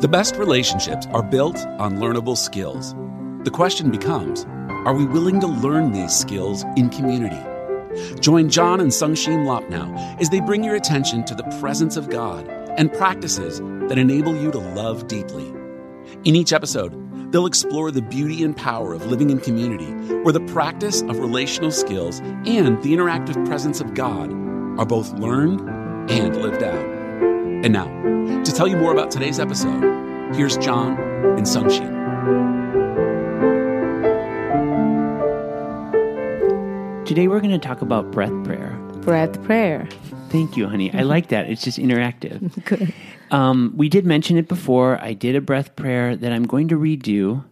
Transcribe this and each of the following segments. The best relationships are built on learnable skills. The question becomes, are we willing to learn these skills in community? Join John and Sungshin Lop now as they bring your attention to the presence of God and practices that enable you to love deeply. In each episode, they'll explore the beauty and power of living in community, where the practice of relational skills and the interactive presence of God are both learned and lived out. And now, to tell you more about today's episode, here's John and Sungshin. Today we're going to talk about breath prayer. Breath prayer. Thank you, honey. I like that. It's just interactive. Good. We did mention it before. I did a breath prayer that I'm going to redo.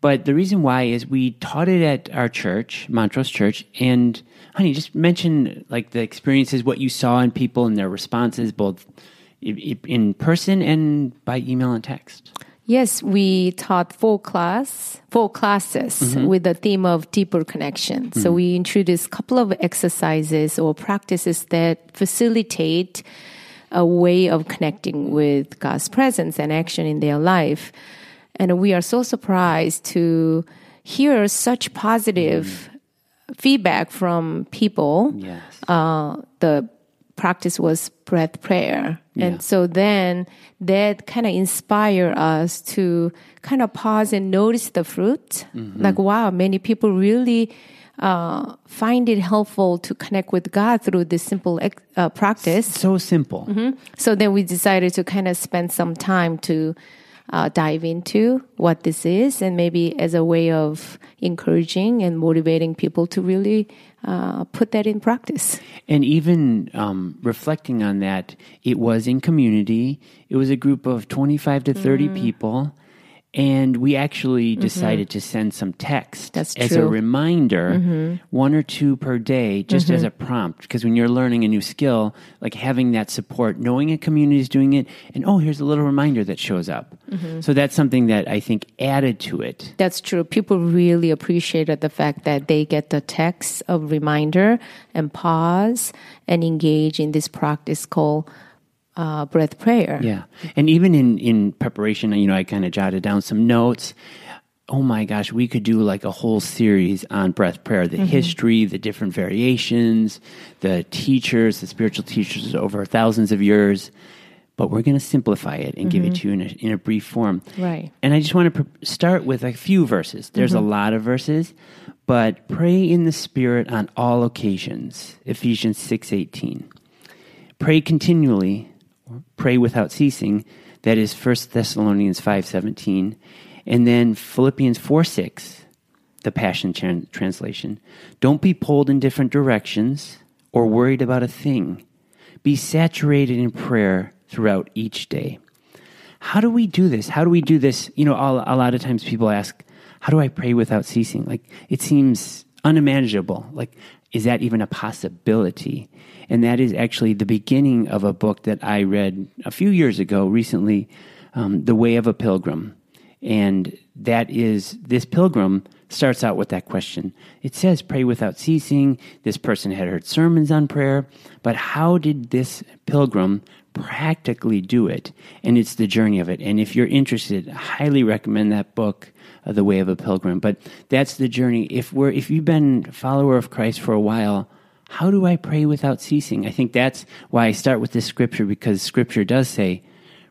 But the reason why is we taught it at our church, Montrose Church, and, honey, just mention like the experiences, what you saw in people and their responses, both in person and by email and text. Yes, we taught four classes mm-hmm. with the theme of deeper connection. Mm-hmm. So we introduced a couple of exercises or practices that facilitate a way of connecting with God's presence and action in their life. And we are so surprised to hear such positive feedback from people. Yes. The practice was breath prayer. Yeah. And so then that kind of inspired us to kind of pause and notice the fruit. Mm-hmm. Like, wow, many people really find it helpful to connect with God through this simple practice. So simple. Mm-hmm. So then we decided to kind of spend some time to dive into what this is, and maybe as a way of encouraging and motivating people to really put that in practice. And even reflecting on that, it was in community. It was a group of 25 to 30 people, and we actually decided to send some text as a reminder, one or two per day, just as a prompt. Because when you're learning a new skill, like having that support, knowing a community is doing it, and oh, here's a little reminder that shows up. Mm-hmm. So that's something that I think added to it. That's true. People really appreciated the fact that they get the text of reminder and pause and engage in this practice called breath prayer. Yeah. And even in preparation, you know, I kind of jotted down some notes. Oh my gosh, we could do like a whole series on breath prayer, the history, the different variations, the teachers, the spiritual teachers over thousands of years. But we're going to simplify it and give it to you in a brief form. Right. And I just want to start with a few verses. There's a lot of verses, but pray in the Spirit on all occasions, Ephesians 6:18. Pray continually. Pray without ceasing, that is 1 Thessalonians 5:17, and then Philippians 4:6, the Passion Translation. Don't be pulled in different directions or worried about a thing. Be saturated in prayer throughout each day. How do we do this? How do we do this? You know, a lot of times people ask, how do I pray without ceasing? Like, it seems unimaginable. Like, is that even a possibility? And that is actually the beginning of a book that I read a few years ago recently, The Way of a Pilgrim. And that is, this pilgrim starts out with that question. It says, pray without ceasing. This person had heard sermons on prayer, but how did this pilgrim practically do it? And it's the journey of it. And if you're interested, I highly recommend that book, The Way of a Pilgrim. But that's the journey. If you've been a follower of Christ for a while, how do I pray without ceasing? I think that's why I start with this scripture, because scripture does say,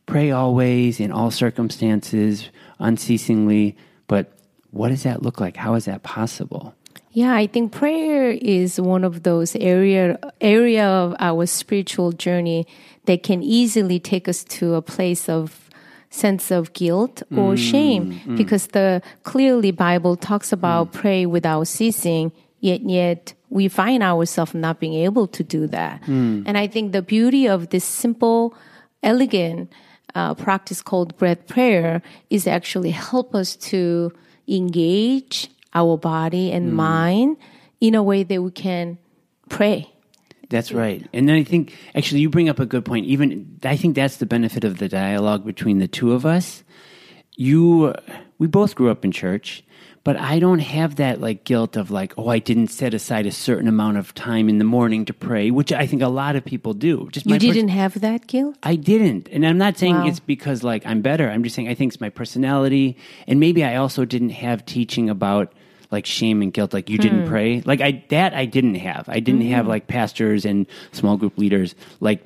pray always, in all circumstances, unceasingly. But what does that look like? How is that possible? Yeah, I think prayer is one of those area of our spiritual journey that can easily take us to a place of sense of guilt or shame, because the clearly Bible talks about pray without ceasing, yet we find ourselves not being able to do that. And I think the beauty of this simple, elegant practice called breath prayer is actually help us to engage our body and mind in a way that we can pray. That's right. And then I think, actually, you bring up a good point. Even I think that's the benefit of the dialogue between the two of us. We both grew up in church, But I don't have that like guilt of like, oh, I didn't set aside a certain amount of time in the morning to pray, which I think a lot of people do. Just you didn't have that guilt? I didn't. And I'm not saying it's because like I'm better. I'm just saying I think it's my personality. And maybe I also didn't have teaching about like shame and guilt, like you didn't pray. Like I didn't have. I didn't have like pastors and small group leaders like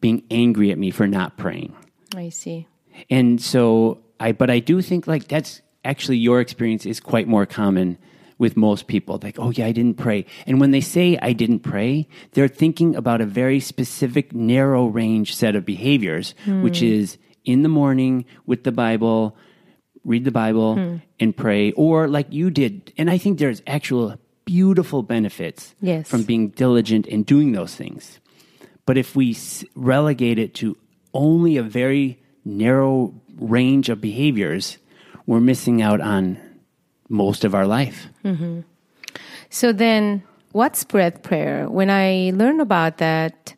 being angry at me for not praying. I see. And so but I do think like that's actually your experience is quite more common with most people. Like, oh yeah, I didn't pray. And when they say I didn't pray, they're thinking about a very specific narrow range set of behaviors, which is in the morning with the Bible, read the Bible and pray, or like you did. And I think there's actual beautiful benefits from being diligent in doing those things. But if we relegate it to only a very narrow range of behaviors, we're missing out on most of our life. Mm-hmm. So then, what's breath prayer? When I learned about that,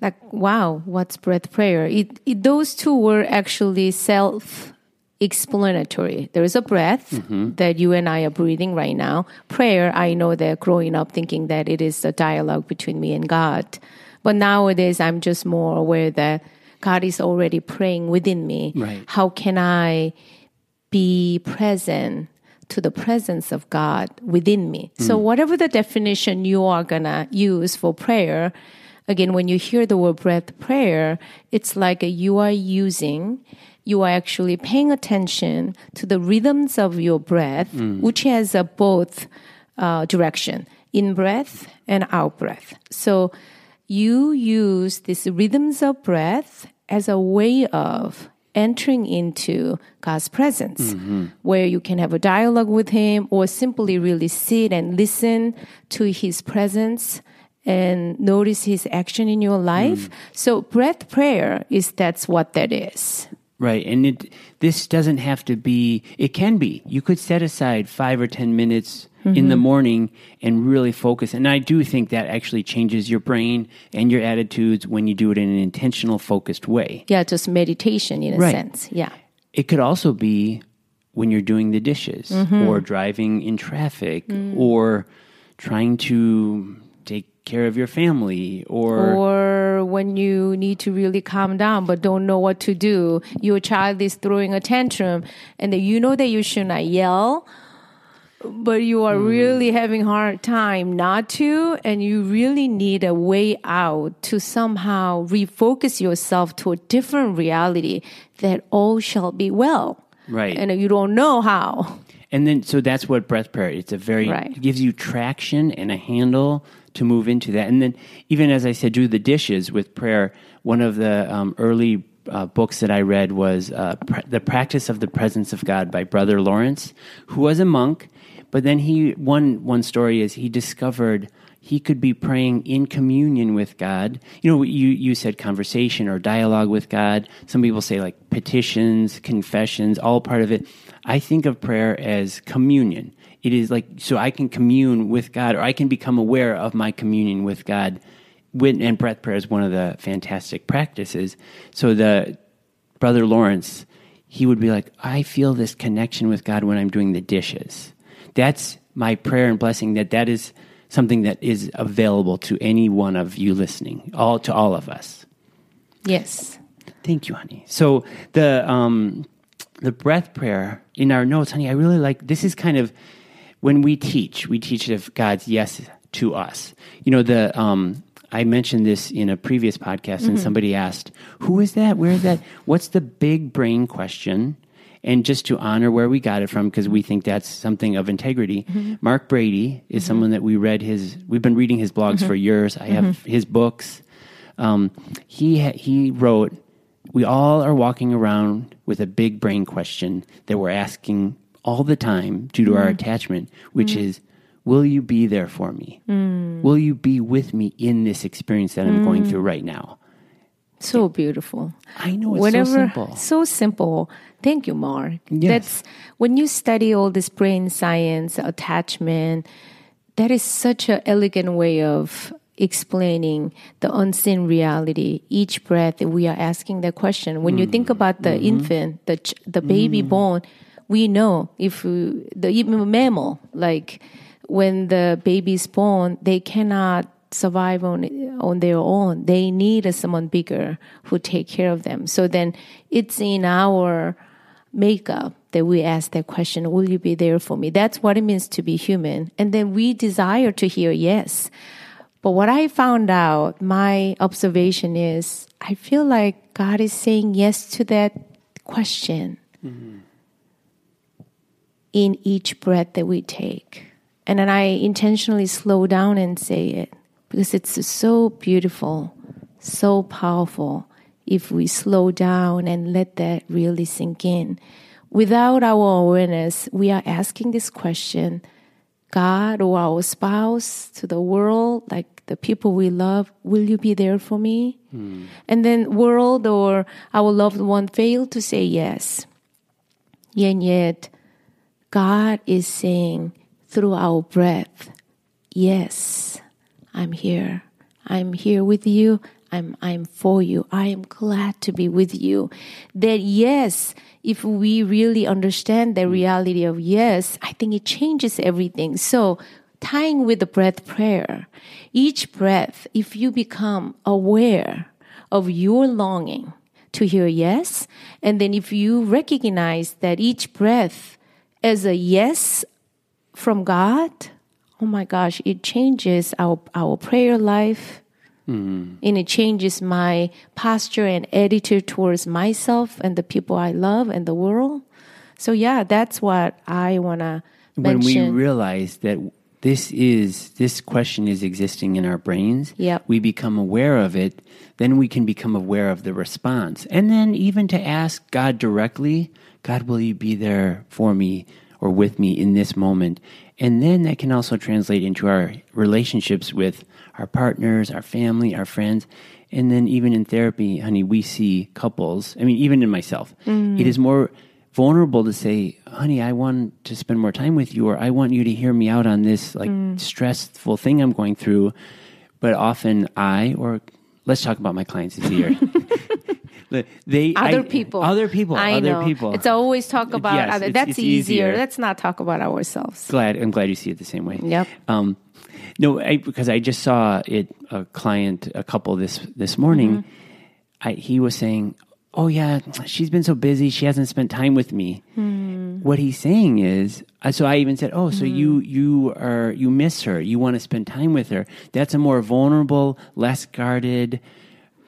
like, wow, what's breath prayer? Those two were actually self-explanatory. There is a breath that you and I are breathing right now. Prayer, I know that growing up thinking that it is a dialogue between me and God. But nowadays, I'm just more aware that God is already praying within me. Right. How can I be present to the presence of God within me? So whatever the definition you are going to use for prayer, again, when you hear the word breath prayer, it's like you are actually paying attention to the rhythms of your breath, which has both direction, in-breath and out-breath. So you use these rhythms of breath as a way of entering into God's presence, where you can have a dialogue with Him or simply really sit and listen to His presence and notice His action in your life. So breath prayer that's what that is. Right. And this doesn't have to be, it can be. You could set aside 5 or 10 minutes in the morning and really focus. And I do think that actually changes your brain and your attitudes when you do it in an intentional, focused way. Yeah, just meditation in a sense. Yeah. It could also be when you're doing the dishes or driving in traffic or trying to take care of your family, or when you need to really calm down but don't know what to do. Your child is throwing a tantrum and you know that you should not yell, but you are really having a hard time not to, and you really need a way out to somehow refocus yourself to a different reality that all shall be well. Right. And you don't know how. And then, so that's what breath prayer, it's a very, it gives you traction and a handle to move into that. And then, even as I said, do the dishes with prayer. One of the early books that I read was The Practice of the Presence of God by Brother Lawrence, who was a monk. But then one story is he discovered he could be praying in communion with God. You know, you said conversation or dialogue with God. Some people say like petitions, confessions, all part of it. I think of prayer as communion. It is like, so I can commune with God, or I can become aware of my communion with God. And breath prayer is one of the fantastic practices. So the Brother Lawrence, he would be like, I feel this connection with God when I'm doing the dishes. That's my prayer and blessing, that is something that is available to any one of you listening, to all of us. Yes. Thank you, honey. So the breath prayer in our notes, honey, I really like, this is kind of, when we teach of God's yes to us. You know, I mentioned this in a previous podcast and somebody asked, who is that? Where is that? What's the big brain question? And just to honor where we got it from, because we think that's something of integrity, Mark Brady is someone that we've been reading his blogs for years. I have his books. He wrote, we all are walking around with a big brain question that we're asking all the time due to our attachment, which is, will you be there for me? Will you be with me in this experience that I'm going through right now? So beautiful. I know, so simple. So simple. Thank you, Mark. Yes. That's when you study all this brain science, attachment, that is such an elegant way of explaining the unseen reality. Each breath, we are asking that question. When you think about the infant, the baby born, we know if the mammal, like when the baby is born, they cannot survive on their own. They need someone bigger who take care of them. So then it's in our makeup that we ask that question, will you be there for me? That's what it means to be human. And then we desire to hear yes. But what I found out, my observation is, I feel like God is saying yes to that question mm-hmm. in each breath that we take. And then I intentionally slow down and say it, because it's so beautiful, so powerful, if we slow down and let that really sink in. Without our awareness, we are asking this question, God or our spouse, to the world, like the people we love, will you be there for me? Mm. And then world or our loved one fail to say yes. And yet, God is saying through our breath, yes, I'm here. I'm here with you. I'm for you. I am glad to be with you. That yes, if we really understand the reality of yes, I think it changes everything. So tying with the breath prayer, each breath, if you become aware of your longing to hear yes, and then if you recognize that each breath as a yes from God, oh my gosh, it changes our prayer life. Mm-hmm. And it changes my posture and attitude towards myself and the people I love and the world. So yeah, that's what I want to mention. When we realize that this question is existing in our brains, yep. we become aware of it, then we can become aware of the response. And then even to ask God directly, God, will you be there for me or with me in this moment? And then that can also translate into our relationships with our partners, our family, our friends. And then even in therapy, honey, we see couples. I mean, even in myself, it is more vulnerable to say, honey, I want to spend more time with you, or I want you to hear me out on this like stressful thing I'm going through. But often let's talk about my clients this year. Other people. It's always talk about other. That's easier. Let's not talk about ourselves. I'm glad you see it the same way. Yep. Because I just saw a couple this morning. Mm-hmm. He was saying, "Oh yeah, she's been so busy. She hasn't spent time with me." Mm-hmm. What he's saying is, so I even said, "Oh, so you miss her. You want to spend time with her." That's a more vulnerable, less guarded,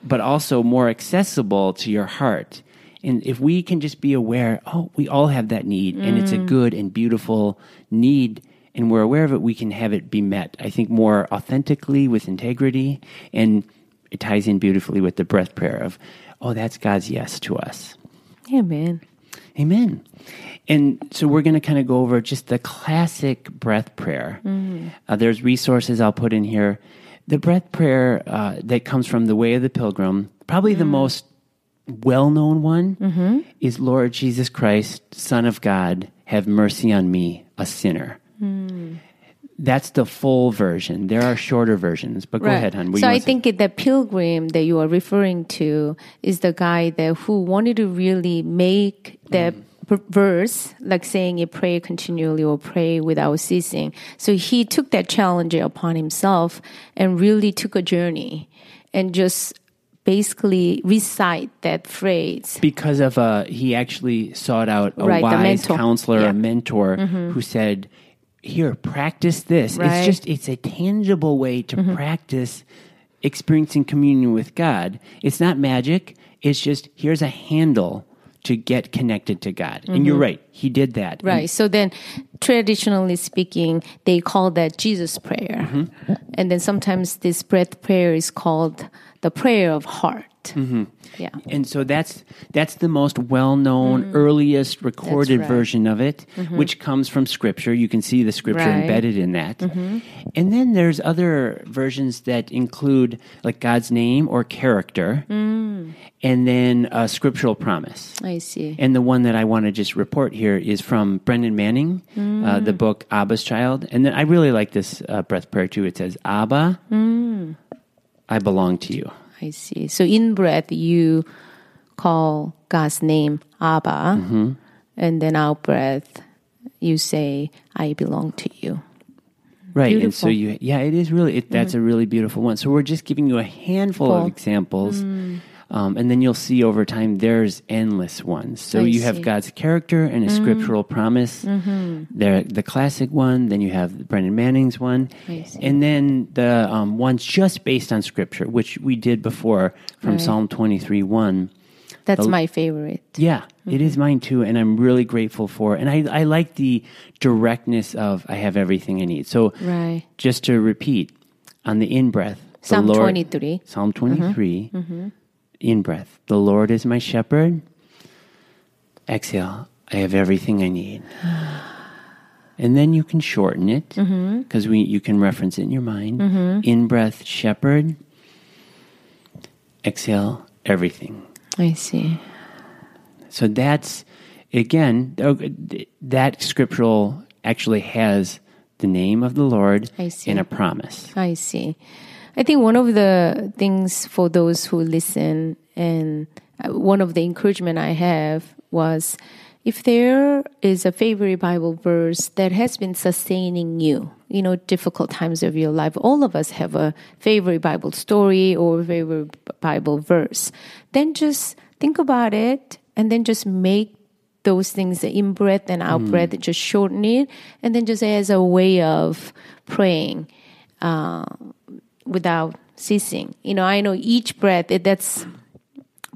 but also more accessible to your heart. And if we can just be aware, we all have that need, and it's a good and beautiful need, and we're aware of it, we can have it be met, I think, more authentically, with integrity, and it ties in beautifully with the breath prayer of, that's God's yes to us. Amen. Amen. And so we're going to kind of go over just the classic breath prayer. Mm-hmm. There's resources I'll put in here. The breath prayer that comes from The Way of the Pilgrim, probably the most well-known one, is, Lord Jesus Christ, Son of God, have mercy on me, a sinner. Mm. That's the full version. There are shorter versions, but go ahead, hon. So I think the pilgrim that you are referring to is the guy who wanted to really make the verse, like saying you pray continually or pray without ceasing. So he took that challenge upon himself and really took a journey and just basically recite that phrase. Because of he actually sought out a wise counselor, a mentor who said, here, practice this. Right. It's a tangible way to practice experiencing communion with God. It's not magic. It's just, here's a handle to get connected to God. And you're right, he did that. Right, so then traditionally speaking, they call that Jesus prayer. Mm-hmm. And then sometimes this breath prayer is called the prayer of heart. Mm-hmm. Yeah. And so that's the most well-known, earliest recorded version of it, which comes from Scripture. You can see the Scripture embedded in that. Mm-hmm. And then there's other versions that include like God's name or character, and then a scriptural promise. I see. And the one that I want to just report here is from Brennan Manning, the book Abba's Child. And then I really like this breath prayer too. It says, Abba, I belong to you. I see. So in breath, you call God's name Abba, and then out breath, you say, "I belong to you." Right, beautiful. And so you, yeah, it is really, that's a really beautiful one. So we're just giving you a handful of examples, and then you'll see over time there's endless ones. So you have God's character and a scriptural promise. Mm-hmm. There, the classic one. Then you have Brennan Manning's one, and then the ones just based on scripture, which we did before from Psalm 23:1. That's my favorite. Yeah, it is mine too, and I'm really grateful for it. And I like the directness of I have everything I need. So just to repeat, on the in-breath, Psalm 23. Psalm 23, in-breath, the Lord is my shepherd. Exhale, I have everything I need. And then you can shorten it, because you can reference it in your mind. In-breath, shepherd. Exhale, everything. I see. So that's, again, that scriptural actually has the name of the Lord in a promise. I see. I think one of the things for those who listen, and one of the encouragement I have was, if there is a favorite Bible verse that has been sustaining you, you know, difficult times of your life, all of us have a favorite Bible story or favorite Bible verse, then just think about it and then just make those things in-breath and out-breath, just shorten it, and then just as a way of praying without ceasing. You know, I know each breath, that's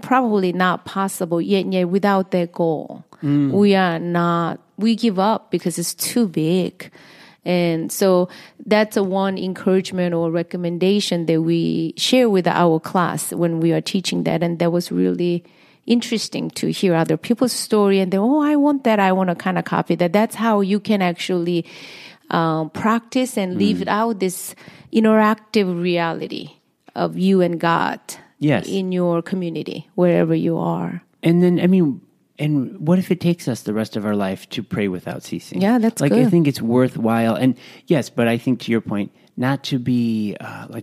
probably not possible, yet without that goal. We give up because it's too big. And so that's one encouragement or recommendation that we share with our class when we are teaching that. And that was really interesting to hear other people's story. And I want that. I want to kind of copy that. That's how you can actually practice and live out this interactive reality of you and God in your community, wherever you are. And then, and what if it takes us the rest of our life to pray without ceasing? Yeah, that's good. I think it's worthwhile. And yes, but I think to your point, not to be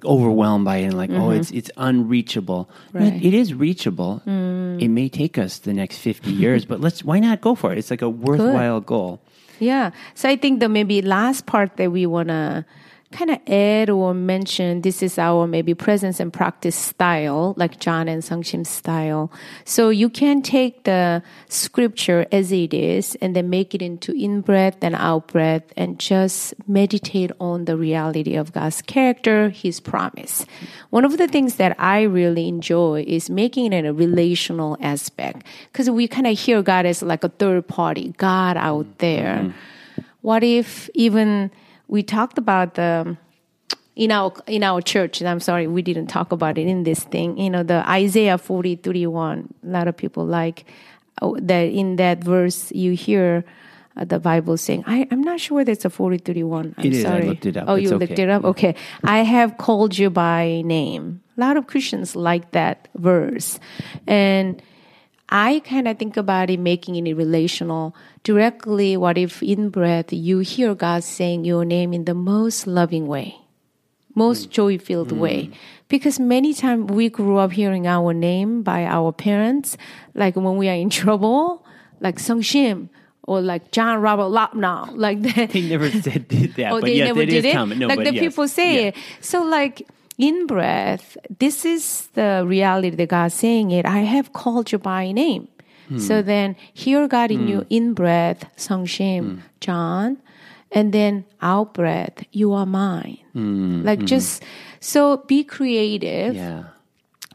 overwhelmed by it and it's unreachable. Right. No, it is reachable. It may take us the next 50 years, but why not go for it? It's like a worthwhile goal. Yeah. So I think the maybe last part that we want to kind of add or mention, this is our maybe presence and practice style, like John and Sungshin's style. So you can take the scripture as it is and then make it into in-breath and out-breath and just meditate on the reality of God's character, His promise. One of the things that I really enjoy is making it in a relational aspect, because we kind of hear God as like a third party, God out there. What if even... We talked about in our church, and I'm sorry we didn't talk about it in this thing. You know, the Isaiah 43:1. A lot of people that in that verse you hear the Bible saying, I'm not sure that's a 43:1. I'm sorry. I looked it up. Oh, you looked it up? Okay. I have called you by name. A lot of Christians like that verse. And I kind of think about it, making it relational directly. What if in breath you hear God saying your name in the most loving way, most joy-filled way? Because many times we grew up hearing our name by our parents, like when we are in trouble, like Sungshin or like John Robert Lop now, like that. They never did that, but they never did it. No, like the people say it. So like, in breath, this is the reality that God's saying it. I have called you by name. So then hear God in you in breath, Sungshin, John, and then out breath, you are mine. Just so be creative. Yeah.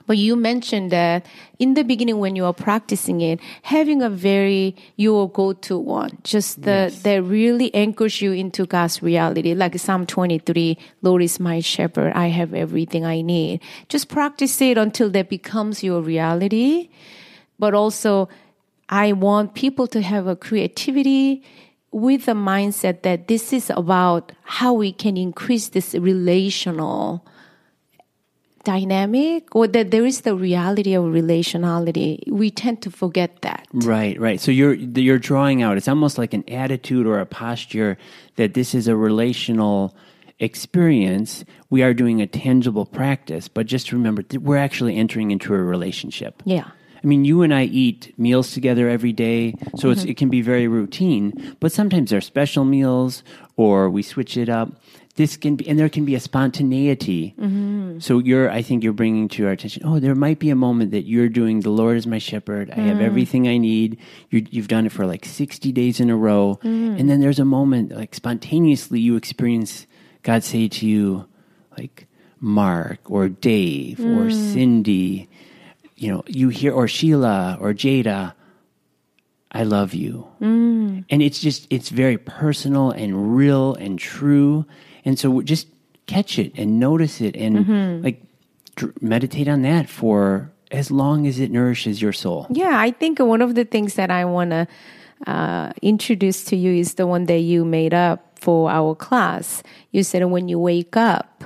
But you mentioned that in the beginning when you are practicing it, having a very your go-to one, just that really anchors you into God's reality. Like Psalm 23, Lord is my shepherd, I have everything I need. Just practice it until that becomes your reality. But also, I want people to have a creativity with the mindset that this is about how we can increase this relational dynamic, or that there is the reality of relationality. We tend to forget that. Right. So you're drawing out, it's almost like an attitude or a posture that this is a relational experience. We are doing a tangible practice, but just remember, we're actually entering into a relationship. Yeah. I mean, you and I eat meals together every day, so mm-hmm. It can be very routine, but sometimes they're special meals or we switch it up. This can be, and there can be a spontaneity. Mm-hmm. So I think you're bringing to our attention, oh, there might be a moment that you're doing, the Lord is my shepherd. I have everything I need. You've done it for like 60 days in a row. Mm-hmm. And then there's a moment like spontaneously you experience God say to you like Mark or Dave or Cindy, you know, you hear, or Sheila or Jada, I love you. Mm. And it's just, it's very personal and real and true. And so just catch it and notice it and like meditate on that for as long as it nourishes your soul. Yeah, I think one of the things that I want to introduce to you is the one that you made up for our class. You said when you wake up,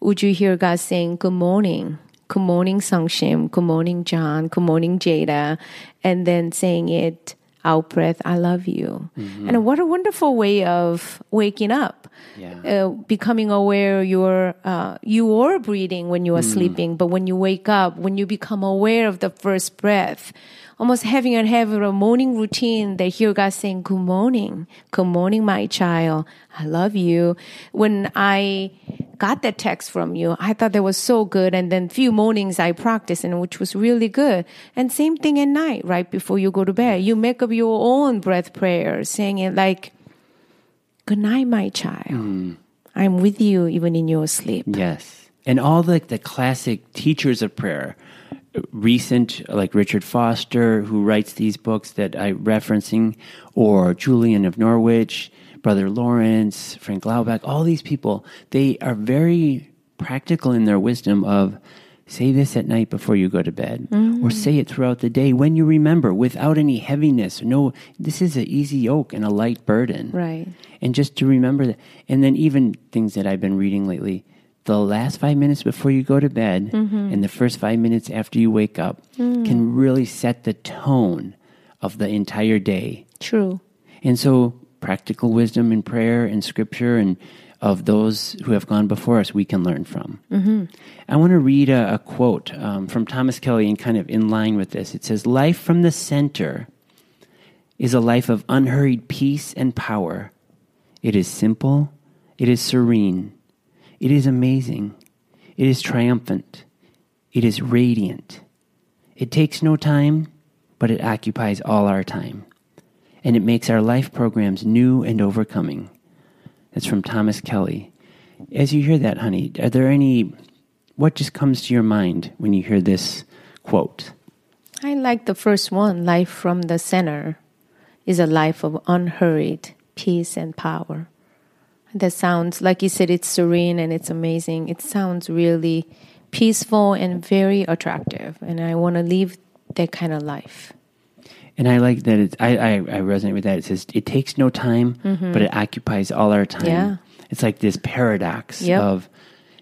would you hear God saying, good morning? Good morning, Sungshin. Good morning, John. Good morning, Jada. And then saying it out breath, I love you. Mm-hmm. And what a wonderful way of waking up, becoming aware you are breathing when you are sleeping, but when you wake up, when you become aware of the first breath, almost having a morning routine, they hear God saying, good morning, my child, I love you. When I got that text from you, I thought that was so good, and then few mornings I practiced, and which was really good. And same thing at night, right before you go to bed, you make up your own breath prayer, saying it like, good night, my child. I'm with you even in your sleep. Yes, and all the classic teachers of prayer, recent, like Richard Foster, who writes these books that I'm referencing, or Julian of Norwich, Brother Lawrence, Frank Laubach, all these people, they are very practical in their wisdom of say this at night before you go to bed, or say it throughout the day when you remember, without any heaviness. No, this is an easy yoke and a light burden. Right. And just to remember that. And then even things that I've been reading lately, the last 5 minutes before you go to bed and the first 5 minutes after you wake up can really set the tone of the entire day. True. And so practical wisdom in prayer and scripture and of those who have gone before us, we can learn from. Mm-hmm. I want to read a quote from Thomas Kelly and kind of in line with this. It says, life from the center is a life of unhurried peace and power. It is simple. It is serene. It is amazing. It is triumphant. It is radiant. It takes no time, but it occupies all our time. And it makes our life programs new and overcoming. That's from Thomas Kelly. As you hear that, honey, are there any, what just comes to your mind when you hear this quote? I like the first one, life from the center is a life of unhurried peace and power. That sounds, like you said, it's serene and it's amazing. It sounds really peaceful and very attractive. And I want to live that kind of life. And I like that. I resonate with that. It says, it takes no time, but it occupies all our time. Yeah. It's like this paradox of,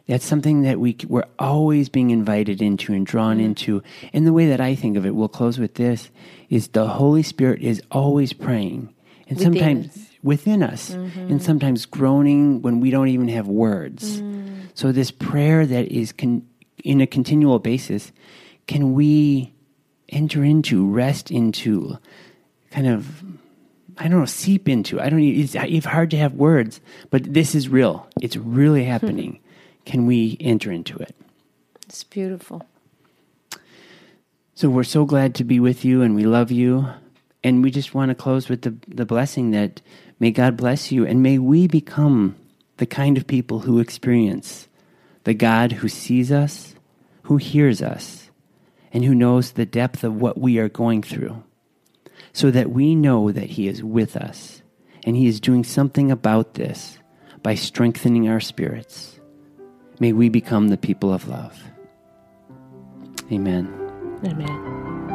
that's something that we're always being invited into and drawn into. And the way that I think of it, we'll close with this, is the Holy Spirit is always praying. And sometimes within us, and sometimes groaning when we don't even have words. So this prayer that is in a continual basis, can we enter into, rest into, kind of, I don't know, seep into. I don't. It's hard to have words, but this is real. It's really happening. Can we enter into it? It's beautiful. So we're so glad to be with you, and we love you. And we just want to close with the blessing that may God bless you, and may we become the kind of people who experience the God who sees us, who hears us, and who knows the depth of what we are going through, so that we know that He is with us, and He is doing something about this by strengthening our spirits. May we become the people of love. Amen. Amen.